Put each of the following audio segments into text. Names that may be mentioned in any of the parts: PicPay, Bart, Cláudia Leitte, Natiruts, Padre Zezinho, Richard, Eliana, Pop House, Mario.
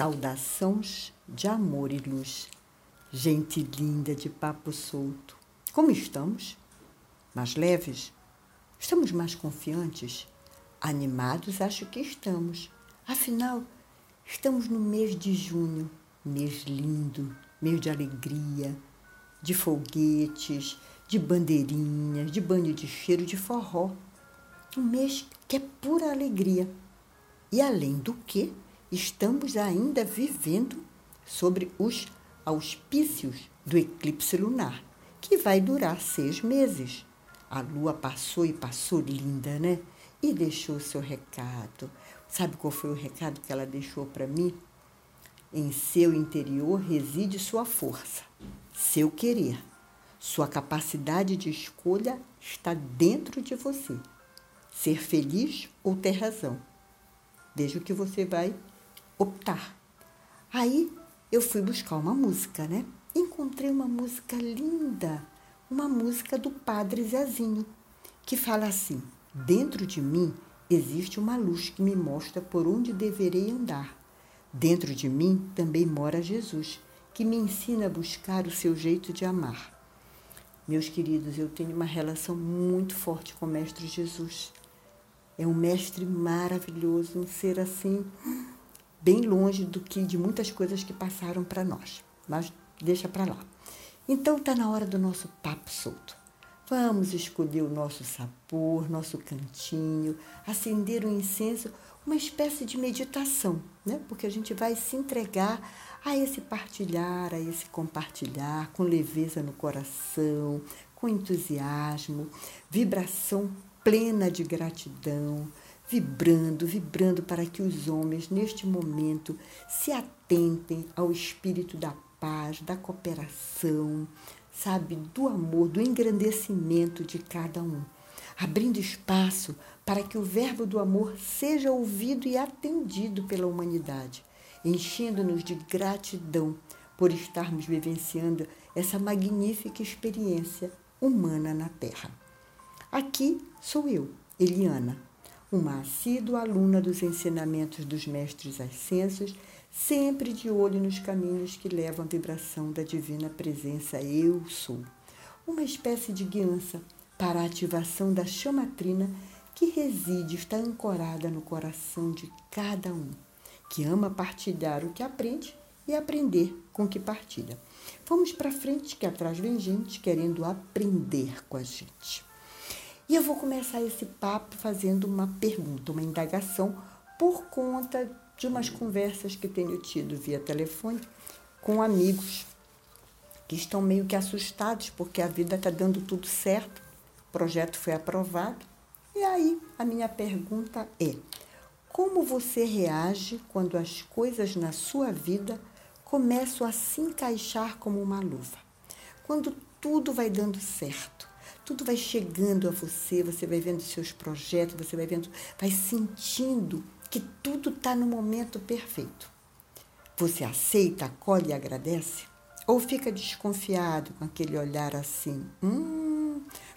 Saudações de amor e luz, gente linda de papo solto. Como estamos? Mais leves? Estamos mais confiantes? Animados acho que estamos. Afinal, estamos no mês de junho, mês lindo, mês de alegria, de foguetes, de bandeirinhas, de banho de cheiro, de forró. Um mês que é pura alegria. E além do que, estamos ainda vivendo sobre os auspícios do eclipse lunar, que vai durar 6 meses. A lua passou e passou linda, né? E deixou seu recado. Sabe qual foi o recado que ela deixou para mim? Em seu interior reside sua força, seu querer. Sua capacidade de escolha está dentro de você. Ser feliz ou ter razão. Veja o que você vai optar. Aí eu fui buscar uma música, né? Encontrei uma música linda, uma música do Padre Zezinho, que fala assim: dentro de mim existe uma luz que me mostra por onde deverei andar. Dentro de mim também mora Jesus, que me ensina a buscar o seu jeito de amar. Meus queridos, eu tenho uma relação muito forte com o Mestre Jesus. É um mestre maravilhoso, um ser assim, bem longe do que de muitas coisas que passaram para nós. Mas deixa para lá. Então está na hora do nosso papo solto. Vamos escolher o nosso sabor, nosso cantinho, acender um incenso, uma espécie de meditação, né? Porque a gente vai se entregar a esse partilhar, a esse compartilhar, com leveza no coração, com entusiasmo, vibração plena de gratidão, vibrando para que os homens, neste momento, se atentem ao espírito da paz, da cooperação, sabe, do amor, do engrandecimento de cada um, abrindo espaço para que o verbo do amor seja ouvido e atendido pela humanidade, enchendo-nos de gratidão por estarmos vivenciando essa magnífica experiência humana na Terra. Aqui sou eu, Eliana, uma assídua aluna dos ensinamentos dos mestres ascensos, sempre de olho nos caminhos que levam à vibração da divina presença eu sou. Uma espécie de guiança para a ativação da chama trina que reside, está ancorada no coração de cada um, que ama partilhar o que aprende e aprender com o que partilha. Vamos para frente, que atrás vem gente querendo aprender com a gente. E eu vou começar esse papo fazendo uma pergunta, uma indagação, por conta de umas conversas que tenho tido via telefone com amigos que estão meio que assustados porque a vida está dando tudo certo, o projeto foi aprovado. E aí a minha pergunta é: como você reage quando as coisas na sua vida começam a se encaixar como uma luva? Quando tudo vai dando certo? Tudo vai chegando a você, você vai vendo seus projetos, você vai vendo, vai sentindo que tudo está no momento perfeito. Você aceita, acolhe e agradece? Ou fica desconfiado com aquele olhar assim,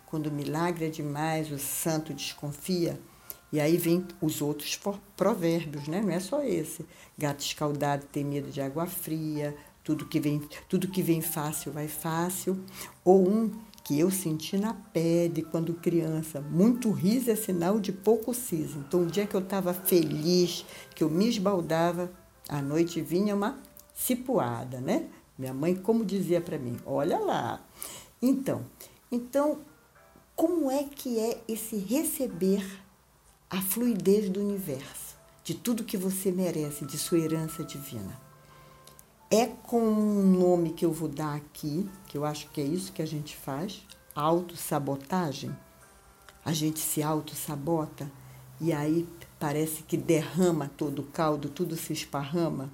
quando o milagre é demais, o santo desconfia? E aí vem os outros provérbios, né? Não é só esse. Gato escaldado tem medo de água fria, tudo que vem fácil vai fácil. Ou que eu senti na pele quando criança. Muito riso é sinal de pouco siso. Então, um dia que eu estava feliz, que eu me esbaldava, à noite vinha uma cipuada, né? Minha mãe, como dizia para mim, olha lá. Então, como é que é esse receber a fluidez do universo, de tudo que você merece, de sua herança divina? É com um nome que eu vou dar aqui, que eu acho que é isso que a gente faz, autossabotagem. A gente se autossabota e aí parece que derrama todo o caldo, tudo se esparrama.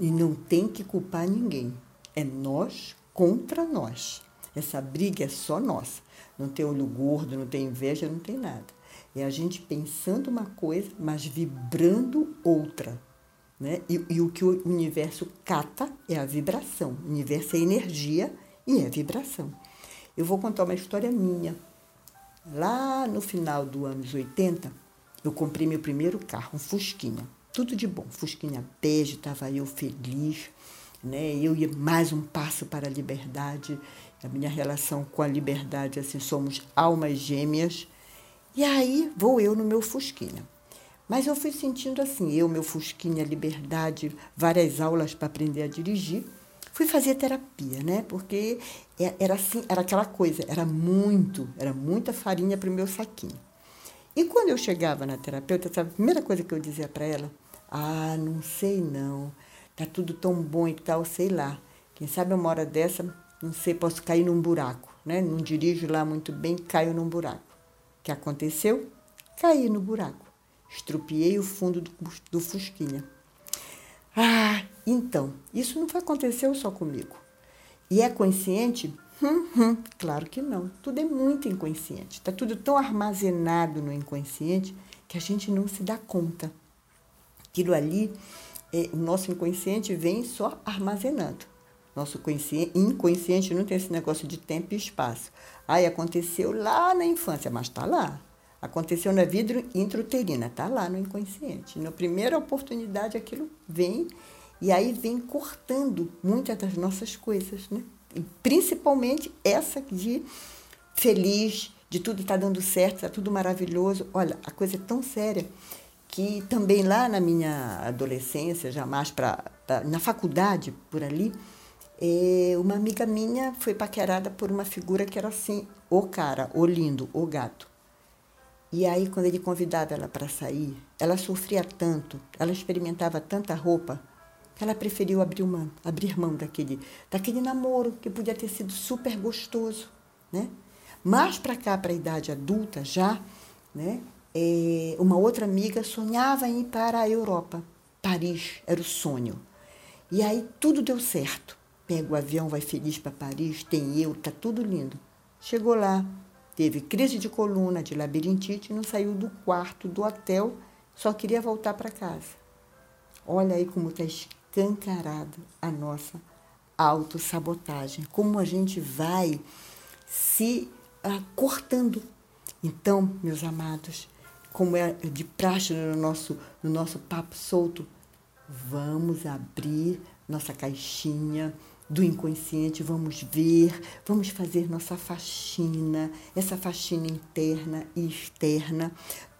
E não tem que culpar ninguém. É nós contra nós. Essa briga é só nossa. Não tem olho gordo, não tem inveja, não tem nada. É a gente pensando uma coisa, mas vibrando outra. Né? E o que o universo cata é a vibração. O universo é energia e é vibração. Eu vou contar uma história minha. Lá no final dos anos 80, eu comprei meu primeiro carro, um Fusquinha. Tudo de bom. Fusquinha beijo, estava eu feliz, né? Eu ia mais um passo para a liberdade. A minha relação com a liberdade, assim, somos almas gêmeas. E aí vou eu no meu Fusquinha. Mas eu fui sentindo assim, eu, meu Fusquinha, liberdade, várias aulas para aprender a dirigir. Fui fazer terapia, né? Porque era assim, era aquela coisa, era muita farinha para o meu saquinho. E quando eu chegava na terapeuta, sabe, a primeira coisa que eu dizia para ela, ah, não sei não, tá tudo tão bom e tal, sei lá. Quem sabe uma hora dessa, não sei, posso cair num buraco, né? Não dirijo lá muito bem, caio num buraco. O que aconteceu? Caí no buraco. Estrupiei o fundo do Fusquinha. Ah, então, isso não aconteceu só comigo. E é consciente? Claro que não. Tudo é muito inconsciente. Está tudo tão armazenado no inconsciente que a gente não se dá conta. Aquilo ali, o nosso inconsciente vem só armazenando. Nosso inconsciente não tem esse negócio de tempo e espaço. Aí aconteceu lá na infância, mas está lá. Aconteceu na vida intrauterina, está lá no inconsciente. Na primeira oportunidade aquilo vem, e aí vem cortando muitas das nossas coisas, né? E principalmente essa de feliz, de tudo está dando certo, está tudo maravilhoso. Olha, a coisa é tão séria que também lá na minha adolescência, já mais na faculdade, por ali, uma amiga minha foi paquerada por uma figura que era assim, o cara, o lindo, o gato. E aí, quando ele convidava ela para sair, ela sofria tanto, ela experimentava tanta roupa, que ela preferiu abrir mão daquele namoro que podia ter sido super gostoso, né? Mas para cá, para a idade adulta já, né? Uma outra amiga sonhava em ir para a Europa. Paris era o sonho. E aí tudo deu certo. Pega o avião, vai feliz para Paris, tem eu, tá tudo lindo. Chegou lá. Teve crise de coluna, de labirintite, não saiu do quarto, do hotel, só queria voltar para casa. Olha aí como está escancarada a nossa autossabotagem, como a gente vai se cortando. Então, meus amados, como é de praxe no nosso papo solto, vamos abrir nossa caixinha do inconsciente, vamos ver, vamos fazer nossa faxina, essa faxina interna e externa.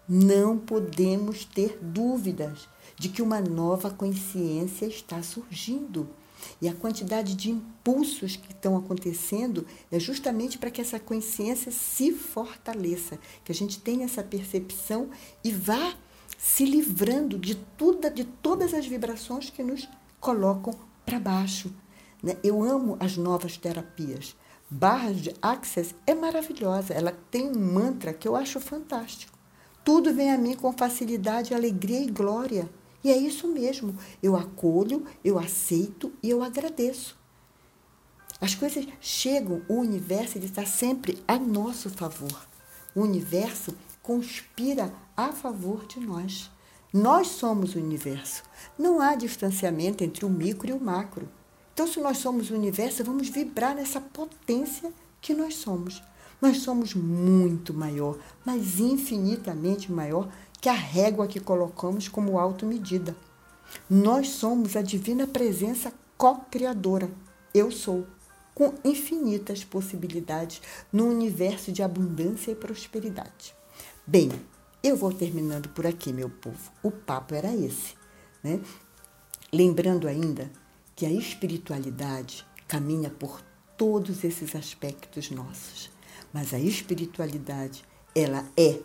Não podemos ter dúvidas de que uma nova consciência está surgindo. E a quantidade de impulsos que estão acontecendo é justamente para que essa consciência se fortaleça, que a gente tenha essa percepção e vá se livrando de todas as vibrações que nos colocam para baixo. Eu amo as novas terapias. Barras de Access é maravilhosa. Ela tem um mantra que eu acho fantástico. Tudo vem a mim com facilidade, alegria e glória. E é isso mesmo. Eu acolho, eu aceito e eu agradeço. As coisas chegam, o universo está sempre a nosso favor. O universo conspira a favor de nós. Nós somos o universo. Não há distanciamento entre o micro e o macro. Então, se nós somos o universo, vamos vibrar nessa potência que nós somos. Nós somos muito maior, mas infinitamente maior que a régua que colocamos como automedida. Nós somos a divina presença co-criadora. Eu sou, com infinitas possibilidades num universo de abundância e prosperidade. Bem, eu vou terminando por aqui, meu povo. O papo era esse, né? Lembrando ainda que a espiritualidade caminha por todos esses aspectos nossos. Mas a espiritualidade, ela é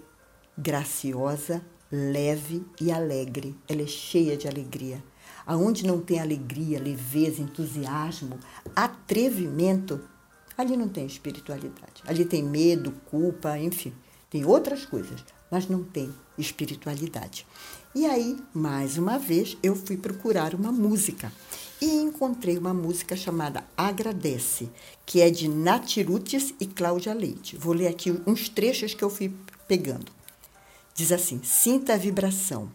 graciosa, leve e alegre. Ela é cheia de alegria. Aonde não tem alegria, leveza, entusiasmo, atrevimento, ali não tem espiritualidade. Ali tem medo, culpa, enfim, tem outras coisas, mas não tem espiritualidade. E aí, mais uma vez, eu fui procurar uma música. E encontrei uma música chamada Agradece, que é de Natiruts e Cláudia Leitte. Vou ler aqui uns trechos que eu fui pegando. Diz assim, sinta a vibração.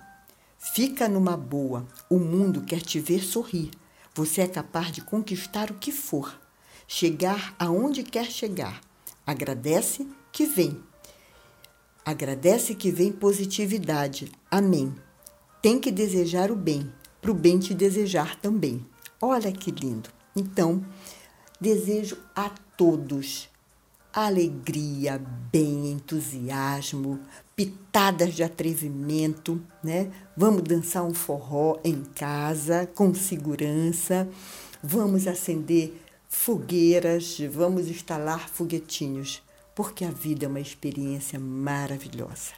Fica numa boa, o mundo quer te ver sorrir. Você é capaz de conquistar o que for. Chegar aonde quer chegar. Agradece que vem. Agradece que vem positividade. Amém. tem que desejar o bem, para o bem te desejar também. Olha que lindo. Então, desejo a todos alegria, bem, entusiasmo, pitadas de atrevimento, né? Vamos dançar um forró em casa, com segurança. Vamos acender fogueiras, vamos instalar foguetinhos, porque a vida é uma experiência maravilhosa.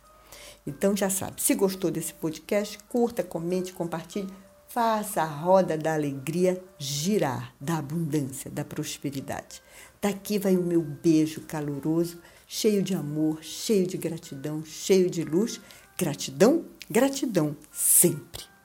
Então já sabe, se gostou desse podcast, curta, comente, compartilhe, faça a roda da alegria girar, da abundância, da prosperidade. Daqui vai o meu beijo caloroso, cheio de amor, cheio de gratidão, cheio de luz. Gratidão, gratidão sempre.